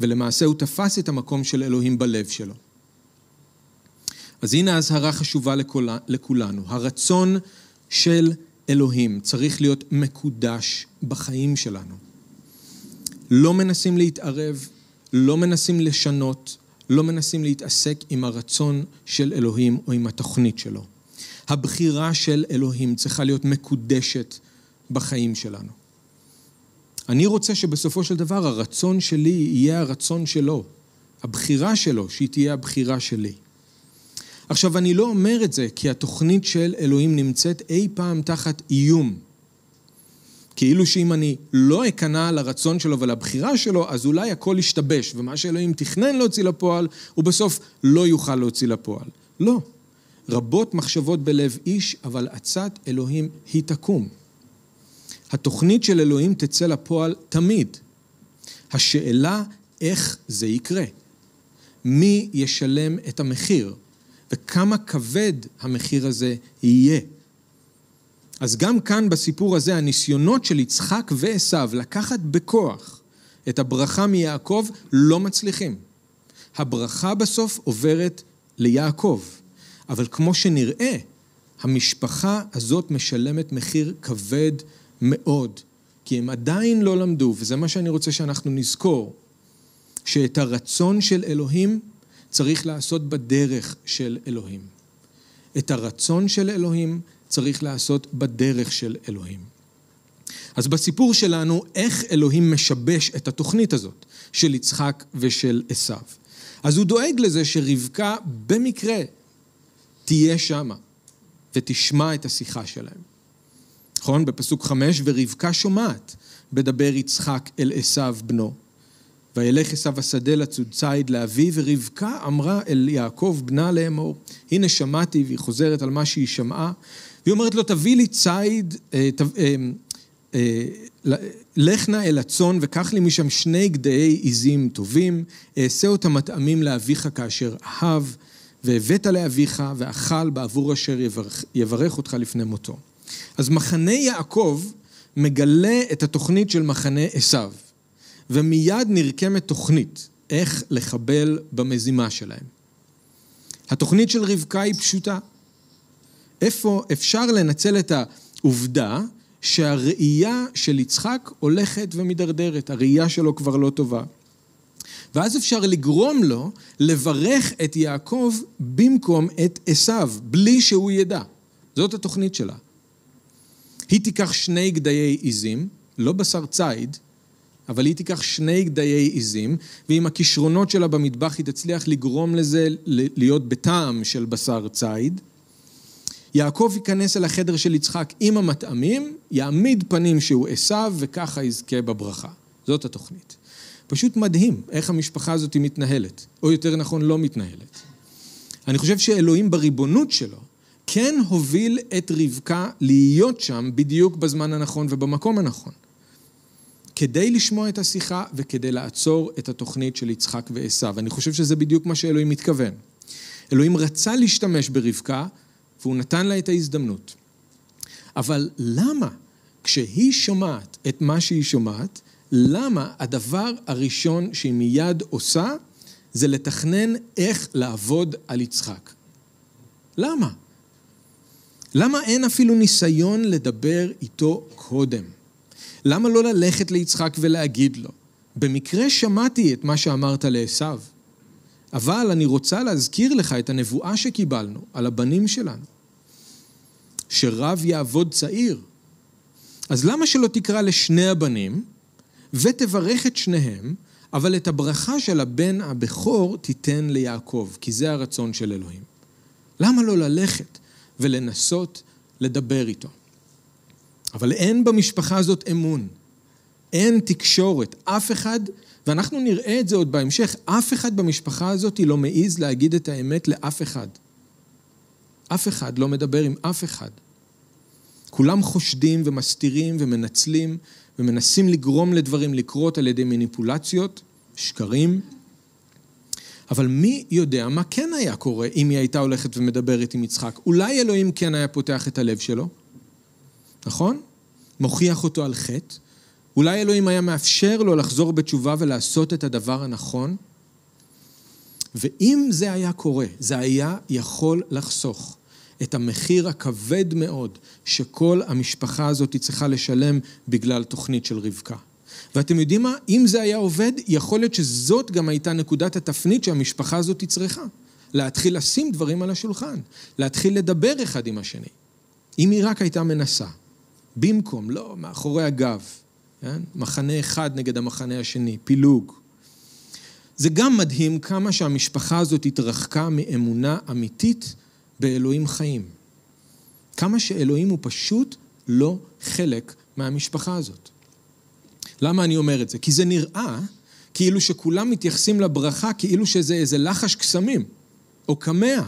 ולמעשה הוא תפס את המקום של אלוהים בלב שלו. אז הנה הזהרה חשובה לכולנו. הרצון של אלוהים צריך להיות מקודש בחיים שלנו. לא מנסים להתערב, לא מנסים לשנות, לא מנסים להתעסק עם הרצון של אלוהים או עם התוכנית שלו. הבחירה של אלוהים צריכה להיות מקודשת בחיים שלנו. אני רוצה שבסופו של דבר הרצון שלי יהיה הרצון שלו, הבחירה שלו שהיא תהיה הבחירה שלי. עכשיו, אני לא אומר את זה, כי התוכנית של אלוהים נמצאת אי פעם תחת איום. כאילו שאם אני לא אקנה לרצון שלו ולבחירה שלו, אז אולי הכל ישתבש, ומה שאלוהים תכנן להוציא לפועל, הוא בסוף לא יוכל להוציא לפועל. לא. רבות מחשבות בלב איש, אבל עצת אלוהים היא תקום. התוכנית של אלוהים תצא לפועל תמיד. השאלה איך זה יקרה. מי ישלם את המחיר? וכמה כבד המחיר הזה יהיה. אז גם כאן בסיפור הזה, הניסיונות של יצחק ועשיו לקחת בכוח את הברכה מיעקב לא מצליחים. הברכה בסוף עוברת ליעקב. אבל כמו שנראה, המשפחה הזאת משלמת מחיר כבד מאוד, כי הם עדיין לא למדו, וזה מה שאני רוצה שאנחנו נזכור, שאת הרצון של אלוהים צריך לעשות בדרך של אלוהים. את הרצון של אלוהים צריך לעשות בדרך של אלוהים. אז בסיפור שלנו, איך אלוהים משבש את התוכנית הזאת של יצחק ושל עשיו. אז הוא דואג לזה שרבקה במקרה תהיה שמה ותשמע את השיחה שלהם. נכון? בפסוק 5, ורבקה שומעת בדבר יצחק אל עשיו בנו. וילך עשיו השדה לצוד ציד לאבי, ורבקה אמרה אל יעקב בנה לאמור, הנה שמעתי, והיא חוזרת על מה שהיא שמעה, והיא אומרת לו, תביא לי ציד, לך נא אל הצון, וקח לי משם שני גדעי עזים טובים, אעשה אותם מטעמים לאביך כאשר אהב, והבאת לאביך, ואכל בעבור אשר יברך אותך לפני מותו. אז מחנה יעקב מגלה את התוכנית של מחנה עשיו, ומיד נרקמת תוכנית איך לחבל במזימה שלהם. התוכנית של רבקה היא פשוטה. איפה אפשר לנצל את העובדה שהראייה של יצחק הולכת ומדרדרת, הראייה שלו כבר לא טובה. ואז אפשר לגרום לו לברך את יעקב במקום את עשיו, בלי שהוא ידע. זאת התוכנית שלה. היא תיקח שני גדיי עזים, לא בשר ציד, אבל היא תיקח שני גדיי עזים, ועם הכישרונות שלה במטבח היא תצליח לגרום לזה להיות בטעם של בשר ציד. יעקב ייכנס אל החדר של יצחק עם המטעמים, יעמיד פנים שהוא עשיו, וככה יזכה בברכה. זאת התוכנית. פשוט מדהים איך המשפחה הזאת מתנהלת, או יותר נכון לא מתנהלת. אני חושב שאלוהים בריבונות שלו, כן הוביל את רבקה להיות שם בדיוק בזמן הנכון ובמקום הנכון. כדי לשמוע את השיחה וכדי לעצור את התוכנית של יצחק ועשיו. ואני חושב שזה בדיוק מה שאלוהים מתכוון. אלוהים רצה להשתמש ברבקה, והוא נתן לה את ההזדמנות. אבל למה כשהיא שומעת את מה שהיא שומעת, למה הדבר הראשון שהיא מיד עושה, זה לתכנן איך לעבוד על יצחק? למה? למה אין אפילו ניסיון לדבר איתו קודם? למה לא ללכת ליצחק ולהגיד לו? במקרה שמעתי את מה שאמרת לעשיו, אבל אני רוצה להזכיר לך את הנבואה שקיבלנו על הבנים שלנו, שרב יעבוד צעיר. אז למה שלא תקרא לשני הבנים ותברך את שניהם, אבל את הברכה של הבן הבכור תיתן ליעקב, כי זה הרצון של אלוהים. למה לא ללכת ולנסות לדבר איתו? אבל אין במשפחה הזאת אמון, אין תקשורת, אף אחד, ואנחנו נראה את זה עוד בהמשך, אף אחד במשפחה הזאת לא מעז להגיד את האמת לאף אחד. אף אחד לא מדבר עם אף אחד. כולם חושדים ומסתירים ומנצלים, ומנסים לגרום לדברים לקרות על ידי מניפולציות, שקרים. אבל מי יודע מה כן היה קורה אם היא הייתה הולכת ומדברת עם יצחק? אולי אלוהים כן היה פותח את הלב שלו? נכון? מוכיח אותו על חטא. אולי אלוהים היה מאפשר לו לחזור בתשובה ולעשות את הדבר הנכון. ואם זה היה קורה, זה היה יכול לחסוך את המחיר הכבד מאוד שכל המשפחה הזאת צריכה לשלם בגלל תוכנית של רבקה. ואתם יודעים מה? אם זה היה עובד, יכול להיות שזאת גם הייתה נקודת התפנית שהמשפחה הזאת צריכה. להתחיל לשים דברים על השולחן, להתחיל לדבר אחד עם השני. אם היא רק הייתה מנסה, במקום, לא, מאחורי הגב, כן? מחנה אחד נגד המחנה השני, פילוג. זה גם מדהים כמה שהמשפחה הזאת התרחקה מאמונה אמיתית באלוהים חיים. כמה שאלוהים הוא פשוט לא חלק מהמשפחה הזאת. למה אני אומר את זה? כי זה נראה כאילו שכולם מתייחסים לברכה, כאילו שזה איזה לחש קסמים, או קמע.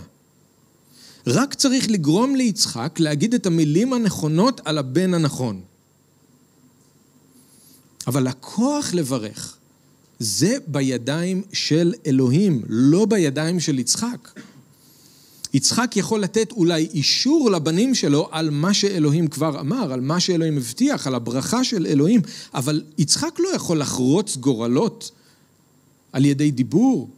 רק צריך לגרום ליצחק להגיד את המילים הנכונות על הבן הנכון. אבל הכוח לברך, זה בידיים של אלוהים, לא בידיים של יצחק. יצחק יכול לתת אולי אישור לבנים שלו על מה שאלוהים כבר אמר, על מה שאלוהים מבטיח, על הברכה של אלוהים, אבל יצחק לא יכול לחרוץ גורלות על ידי דיבור.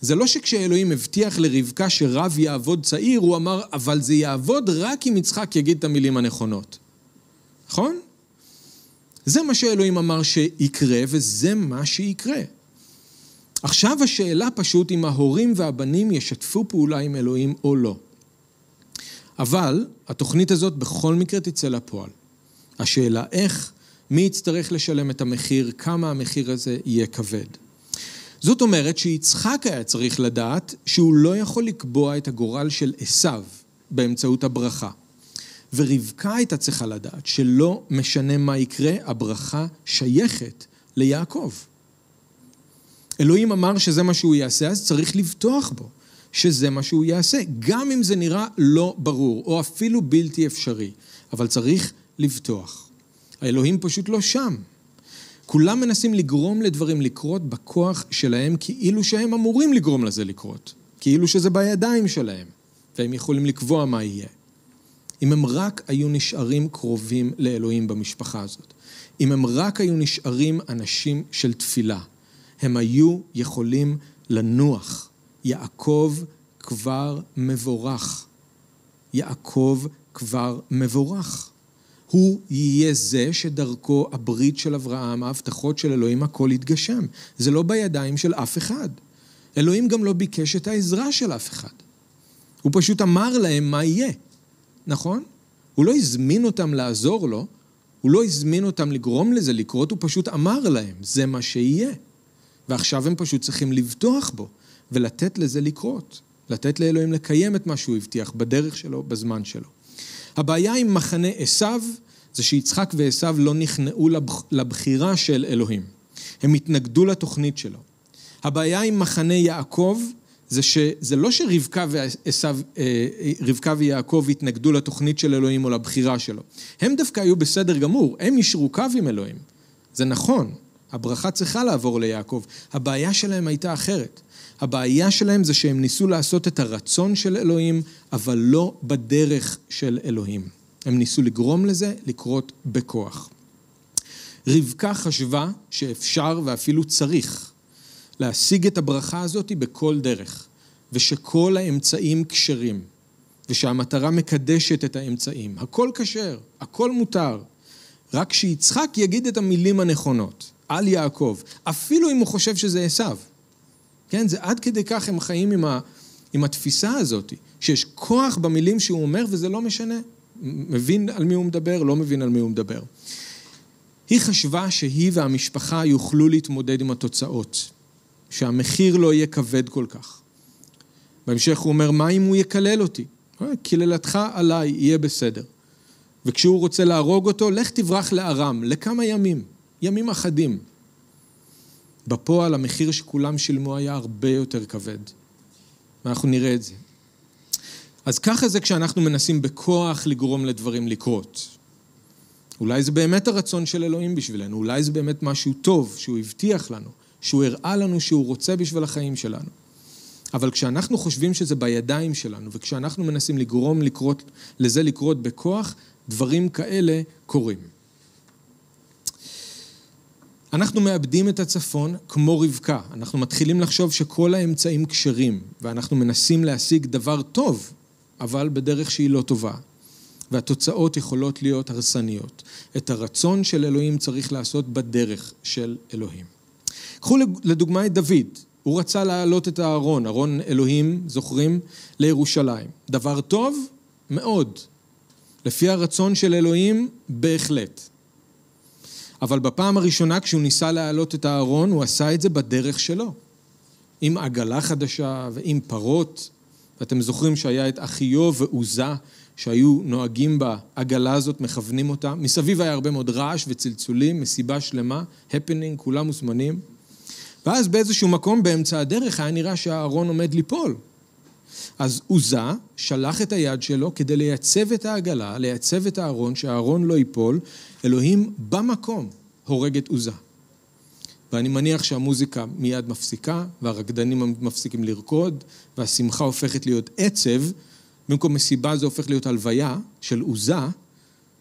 זה לא שכשאלוהים מבטיח לרבקה שרב יעבוד צעיר, הוא אמר, אבל זה יעבוד רק אם יצחק יגיד את המילים הנכונות. נכון? זה מה שאלוהים אמר שיקרה, וזה מה שיקרה. עכשיו השאלה פשוט אם ההורים והבנים ישתפו פעולה עם אלוהים או לא. אבל התוכנית הזאת בכל מקרה תצא לפועל. השאלה איך, מי יצטרך לשלם את המחיר, כמה המחיר הזה יהיה כבד. זאת אומרת שיצחק היה צריך לדעת שהוא לא יכול לקבוע את הגורל של עשיו באמצעות הברכה. ורבקה הייתה צריכה לדעת שלא משנה מה יקרה, הברכה שייכת ליעקב. אלוהים אמר שזה מה שהוא יעשה, אז צריך לבטוח בו שזה מה שהוא יעשה, גם אם זה נראה לא ברור או אפילו בלתי אפשרי, אבל צריך לבטוח. האלוהים פשוט לא שם. כולם מנסים לגרום לדברים לקרות בכוח שלהם, כאילו שהם אמורים לגרום לזה לקרות, כאילו שזה בידיים שלהם, והם יכולים לקבוע מה יהיה. אם הם רק היו נשארים קרובים לאלוהים במשפחה הזאת, אם הם רק היו נשארים אנשים של תפילה, הם היו יכולים לנוח. יעקב כבר מבורך. יעקב כבר מבורך. הוא יהיה זה שדרכו הברית של אברהם, ההבטחות של אלוהים, הכל יתגשם. זה לא בידיים של אף אחד. אלוהים גם לא ביקש את העזרה של אף אחד. הוא פשוט אמר להם מה יהיה. נכון? הוא לא הזמין אותם לעזור לו, הוא לא הזמין אותם לגרום לזה לקרות, הוא פשוט אמר להם, זה מה שיהיה. ועכשיו הם פשוט צריכים לבטוח בו, ולתת לזה לקרות. לתת לאלוהים לקיים את מה שהוא הבטיח, בדרך שלו, בזמן שלו. הבעיה עם מחנה עשיו, זה שיצחק ועשיו לא נכנעו לבחירה של אלוהים. הם התנגדו לתוכנית שלו. הבעיה עם מחנה יעקב, זה לא שרבקה ויעקב התנגדו לתוכנית של אלוהים או לבחירה שלו. הם דווקא היו בסדר גמור, הם ישרו קו עם אלוהים. זה נכון. הברכה צריכה לעבור ליעקב. הבעיה שלהם הייתה אחרת. הבעיה שלהם זה שהם ניסו לעשות את הרצון של אלוהים, אבל לא בדרך של אלוהים. הם ניסו לגרום לזה לקרות בכוח. רבקה חשבה שאפשר ואפילו צריך להשיג את הברכה הזאת בכל דרך, ושכל האמצעים כשרים, ושהמטרה מקדשת את האמצעים. הכל כשר, הכל מותר. רק שיצחק יגיד את המילים הנכונות על יעקב, אפילו אם הוא חושב שזה עשיו. כן, זה עד כדי כך הם חיים עם התפיסה הזאת, שיש כוח במילים שהוא אומר וזה לא משנה. מבין על מי הוא מדבר, לא מבין על מי הוא מדבר. היא חשבה שהיא והמשפחה יוכלו להתמודד עם התוצאות, שהמחיר לא יהיה כבד כל כך. בהמשך הוא אומר, מה אם הוא יקלל אותי? קללתך עליי, יהיה בסדר. וכשהוא רוצה להרוג אותו, לך תברח לארם, לכמה ימים. ימים אחדים. בפועל המחיר שכולם שילמו היה הרבה יותר כבד. ואנחנו נראה את זה. אז ככה זה כשאנחנו מנסים בכוח לגרום לדברים לקרות. אולי זה באמת הרצון של אלוהים בשבילנו, אולי זה באמת משהו טוב שהוא הבטיח לנו, שהוא הראה לנו שהוא רוצה בשביל החיים שלנו. אבל כשאנחנו חושבים שזה בידיים שלנו, וכשאנחנו מנסים לגרום לזה לקרות בכוח, דברים כאלה קורים. אנחנו מאבדים את הצפון כמו רבקה. אנחנו מתחילים לחשוב שכל האמצעים כשרים, ואנחנו מנסים להשיג דבר טוב, אבל בדרך שהיא לא טובה. והתוצאות יכולות להיות הרסניות. את הרצון של אלוהים צריך לעשות בדרך של אלוהים. קחו לדוגמה את דוד. הוא רצה להעלות את הארון, ארון אלוהים, זוכרים, לירושלים. דבר טוב מאוד. לפי הרצון של אלוהים, בהחלט. אבל בפעם הראשונה כשהוא ניסה להעלות את הארון, הוא עשה את זה בדרך שלו. עם עגלה חדשה ועם פרות. ואתם זוכרים שהיה את אחיו ועוזה שהיו נוהגים בעגלה הזאת, מכוונים אותה. מסביב היה הרבה מאוד רעש וצלצולים, מסיבה שלמה, הפנינג, כולם מוזמנים. ואז באיזשהו מקום באמצע הדרך היה נראה שהארון עומד ליפול. אז עוזה שלח את היד שלו כדי לייצב את העגלה, לייצב את הארון, שהארון לא ייפול. אלוהים במקום הורג את עוזה. ואני מניח שהמוזיקה מיד מפסיקה, והרקדנים מפסיקים לרקוד, והשמחה הופכת להיות עצב, במקום מסיבה זה הופך להיות הלוויה של עוזה.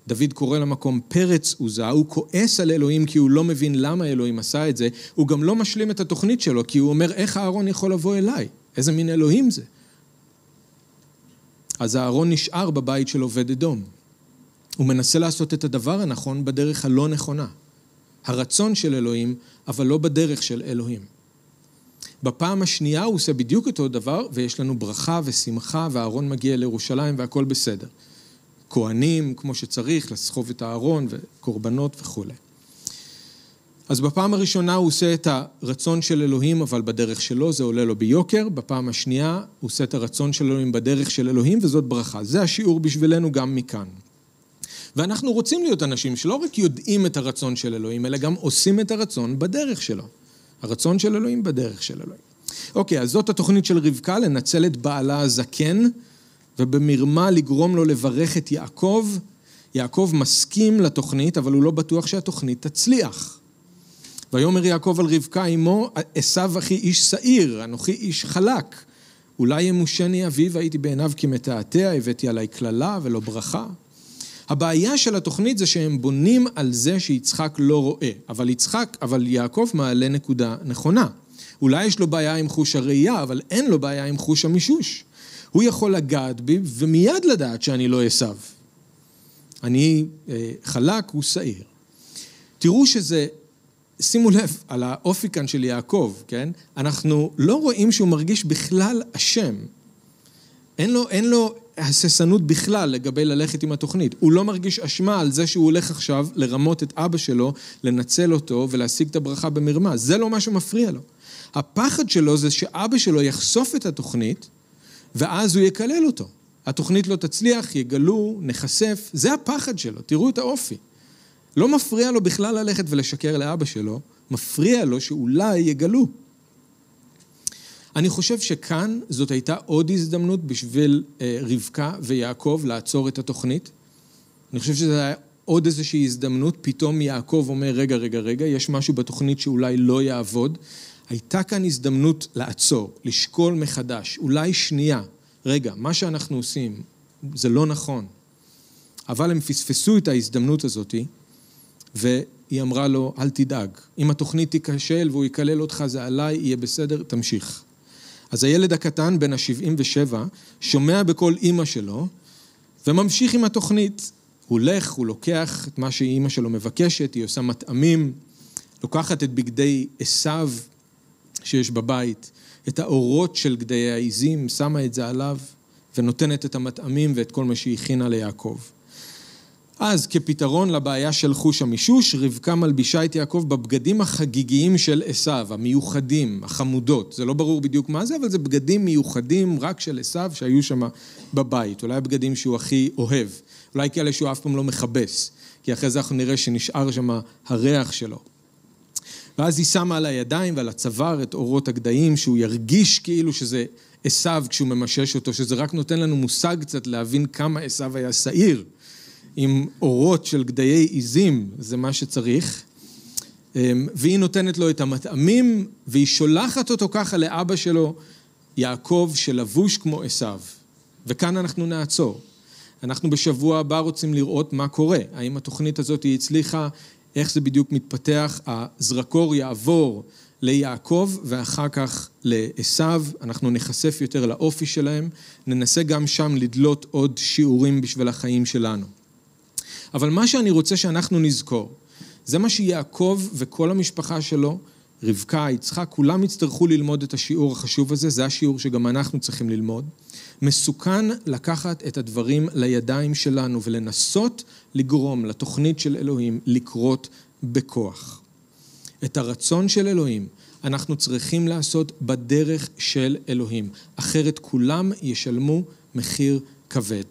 דוד קורא למקום פרץ עוזה, הוא כועס על אלוהים כי הוא לא מבין למה אלוהים עשה את זה, הוא גם לא משלים את התוכנית שלו, כי הוא אומר איך הארון יכול לבוא אליי, איזה מין אלוהים זה. אז הארון נשאר בבית של עובד אדום, הוא מנסה לעשות את הדבר הנכון בדרך הלא נכונה, הרצון של אלוהים, אבל לא בדרך של אלוהים. בפעם השנייה הוא עושה בדיוק אותו דבר, ויש לנו ברכה ושמחה, והארון מגיע לירושלים והכל בסדר. כהנים, כמו שצריך, לסחוב את הארון וקורבנות וכו'. אז בפעם הראשונה הוא עושה את הרצון של אלוהים, אבל בדרך שלו זה עולה לו ביוקר. בפעם השנייה הוא עושה את הרצון של אלוהים בדרך של אלוהים, וזאת ברכה. זה השיעור בשבילנו גם מכאן. ואנחנו רוצים להיות אנשים שלא רק יודעים את הרצון של אלוהים, אלא גם עושים את הרצון בדרך שלו. הרצון של אלוהים בדרך של אלוהים. אוקיי, אז זאת התוכנית של רבקה, לנצל את בעלה הזקן, ובמרמה לגרום לו לברך את יעקב. יעקב מסכים לתוכנית, אבל הוא לא בטוח שהתוכנית תצליח. ויאמר יעקב על רבקה אמו, עשו אחי איש שעיר, אנוכי איש חלק. אולי ימושני אביו, הייתי בעיניו כמתעתע, הבאתי עליי קללה ולא ברכה. הבעיה של התוכנית זה שהם בונים על זה שיצחק לא רואה. אבל יעקב מעלה נקודה נכונה. אולי יש לו בעיה עם חוש הראייה, אבל אין לו בעיה עם חוש המישוש. הוא יכול לגעת בי ומיד לדעת שאני לא עשו. אני חלק, הוא שעיר. תראו שזה, שימו לב על האופי כאן של יעקב, כן? אנחנו לא רואים שהוא מרגיש בכלל אשם. אין לו הססנות בכלל לגבי ללכת עם התוכנית. הוא לא מרגיש אשמה על זה שהוא הולך עכשיו לרמות את אבא שלו, לנצל אותו ולהשיג את הברכה במרמה. זה לא משהו מפריע לו. הפחד שלו זה שאבא שלו יחשוף את התוכנית, ואז הוא יקלל אותו. התוכנית לא תצליח, יגלו, נחשף. זה הפחד שלו, תראו את האופי. לא מפריע לו בכלל ללכת ולשקר לאבא שלו, מפריע לו שאולי יגלו. אני חושב שכאן זאת הייתה עוד הזדמנות בשביל רבקה ויעקב לעצור את התוכנית. אני חושב שזו הייתה עוד איזושהי הזדמנות, פתאום יעקב אומר, רגע, יש משהו בתוכנית שאולי לא יעבוד. הייתה כאן הזדמנות לעצור, לשקול מחדש, אולי שנייה. רגע, מה שאנחנו עושים זה לא נכון. אבל הם פספסו את ההזדמנות הזאת, והיא אמרה לו, אל תדאג. אם התוכנית תיכשל והוא יקלל אותך, זה עליי, יהיה בסדר, תמשיך. אז הילד הקטן, בן ה-77, שומע בכל אמא שלו, וממשיך עם התוכנית. הוא הולך, הוא לוקח את מה שאמא שלו מבקשת, היא עושה מטעמים, לוקחת את בגדי עשיו שיש בבית, את האורות של גדי העיזים, שמה את זה עליו, ונותנת את המטעמים ואת כל מה שהכינה ליעקב. אז כפתרון לבעיה של חוש המישוש, רבקה מלבישה את יעקב בבגדים החגיגיים של עשיו, המיוחדים, החמודות. זה לא ברור בדיוק מה זה, אבל זה בגדים מיוחדים רק של עשיו שהיו שם בבית. אולי הבגדים שהוא הכי אוהב, אולי כאלה שהוא אף פעם לא מחבס, כי אחרי זה אנחנו נראה שנשאר שם הריח שלו. ואז היא שמה על הידיים ועל הצוואר את אורות הגדיים, שהוא ירגיש כאילו שזה עשיו כשהוא ממשש אותו, שזה רק נותן לנו מושג קצת להבין כמה עשיו היה שעיר. עם אורות של גדיי עיזים, זה מה שצריך, והיא נותנת לו את המטעמים, והיא שולחת אותו ככה לאבא שלו, יעקב שלבוש כמו עשיו. וכאן אנחנו נעצור. אנחנו בשבוע הבא רוצים לראות מה קורה, האם התוכנית הזאת היא הצליחה, איך זה בדיוק מתפתח, הזרקור יעבור ליעקב ואחר כך לעשיו, אנחנו נחשף יותר לאופי שלהם, ננסה גם שם לדלות עוד שיעורים בשביל החיים שלנו. אבל מה שאני רוצה שאנחנו נזכור, זה מה שיעקב וכל המשפחה שלו, רבקה, יצחק, כולם יצטרכו ללמוד את השיעור החשוב הזה, זה השיעור שגם אנחנו צריכים ללמוד. מסוכן לקחת את הדברים לידיים שלנו ולנסות לגרום לתוכנית של אלוהים לקרות בכוח. את הרצון של אלוהים אנחנו צריכים לעשות בדרך של אלוהים, אחרת כולם ישלמו מחיר כבד.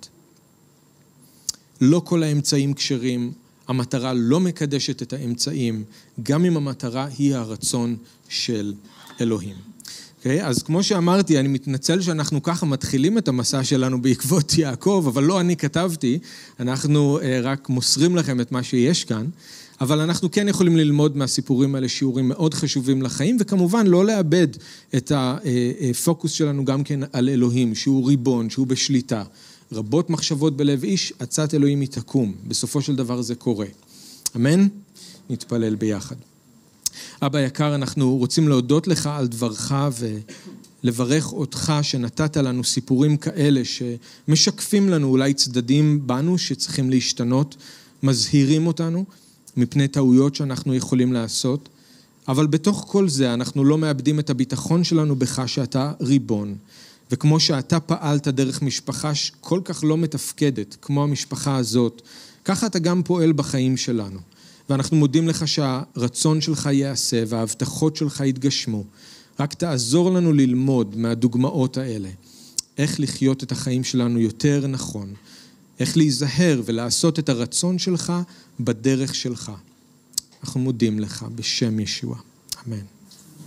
לא כל האמצעים כשרים, המטרה לא מקדשת את האמצעים, גם אם המטרה היא הרצון של אלוהים. Okay, אז כמו שאמרתי, אני מתנצל שאנחנו ככה מתחילים את המסע שלנו בעקבות יעקב, אבל לא אני כתבתי, אנחנו רק מוסרים לכם את מה שיש כאן, אבל אנחנו כן יכולים ללמוד מהסיפורים האלה שיעורים מאוד חשובים לחיים, וכמובן לא לאבד את הפוקוס שלנו גם כן על אלוהים, שהוא ריבון, שהוא בשליטה. רבות מחשבות בלב איש, עצת אלוהים היא תקום. בסופו של דבר זה קורה. אמן? נתפלל ביחד. אבא יקר, אנחנו רוצים להודות לך על דברך ולברך אותך שנתת לנו סיפורים כאלה שמשקפים לנו אולי צדדים בנו שצריכים להשתנות, מזהירים אותנו מפני טעויות שאנחנו יכולים לעשות, אבל בתוך כל זה אנחנו לא מאבדים את הביטחון שלנו בך שאתה ריבון. וכמו שאתה פעלת דרך משפחה כל כך לא מתפקדת, כמו המשפחה הזאת, ככה אתה גם פועל בחיים שלנו. ואנחנו מודים לך שהרצון שלך ייעשה וההבטחות שלך יתגשמו. רק תעזור לנו ללמוד מהדוגמאות האלה, איך לחיות את החיים שלנו יותר נכון, איך להיזהר ולעשות את הרצון שלך בדרך שלך. אנחנו מודים לך בשם ישוע. אמן.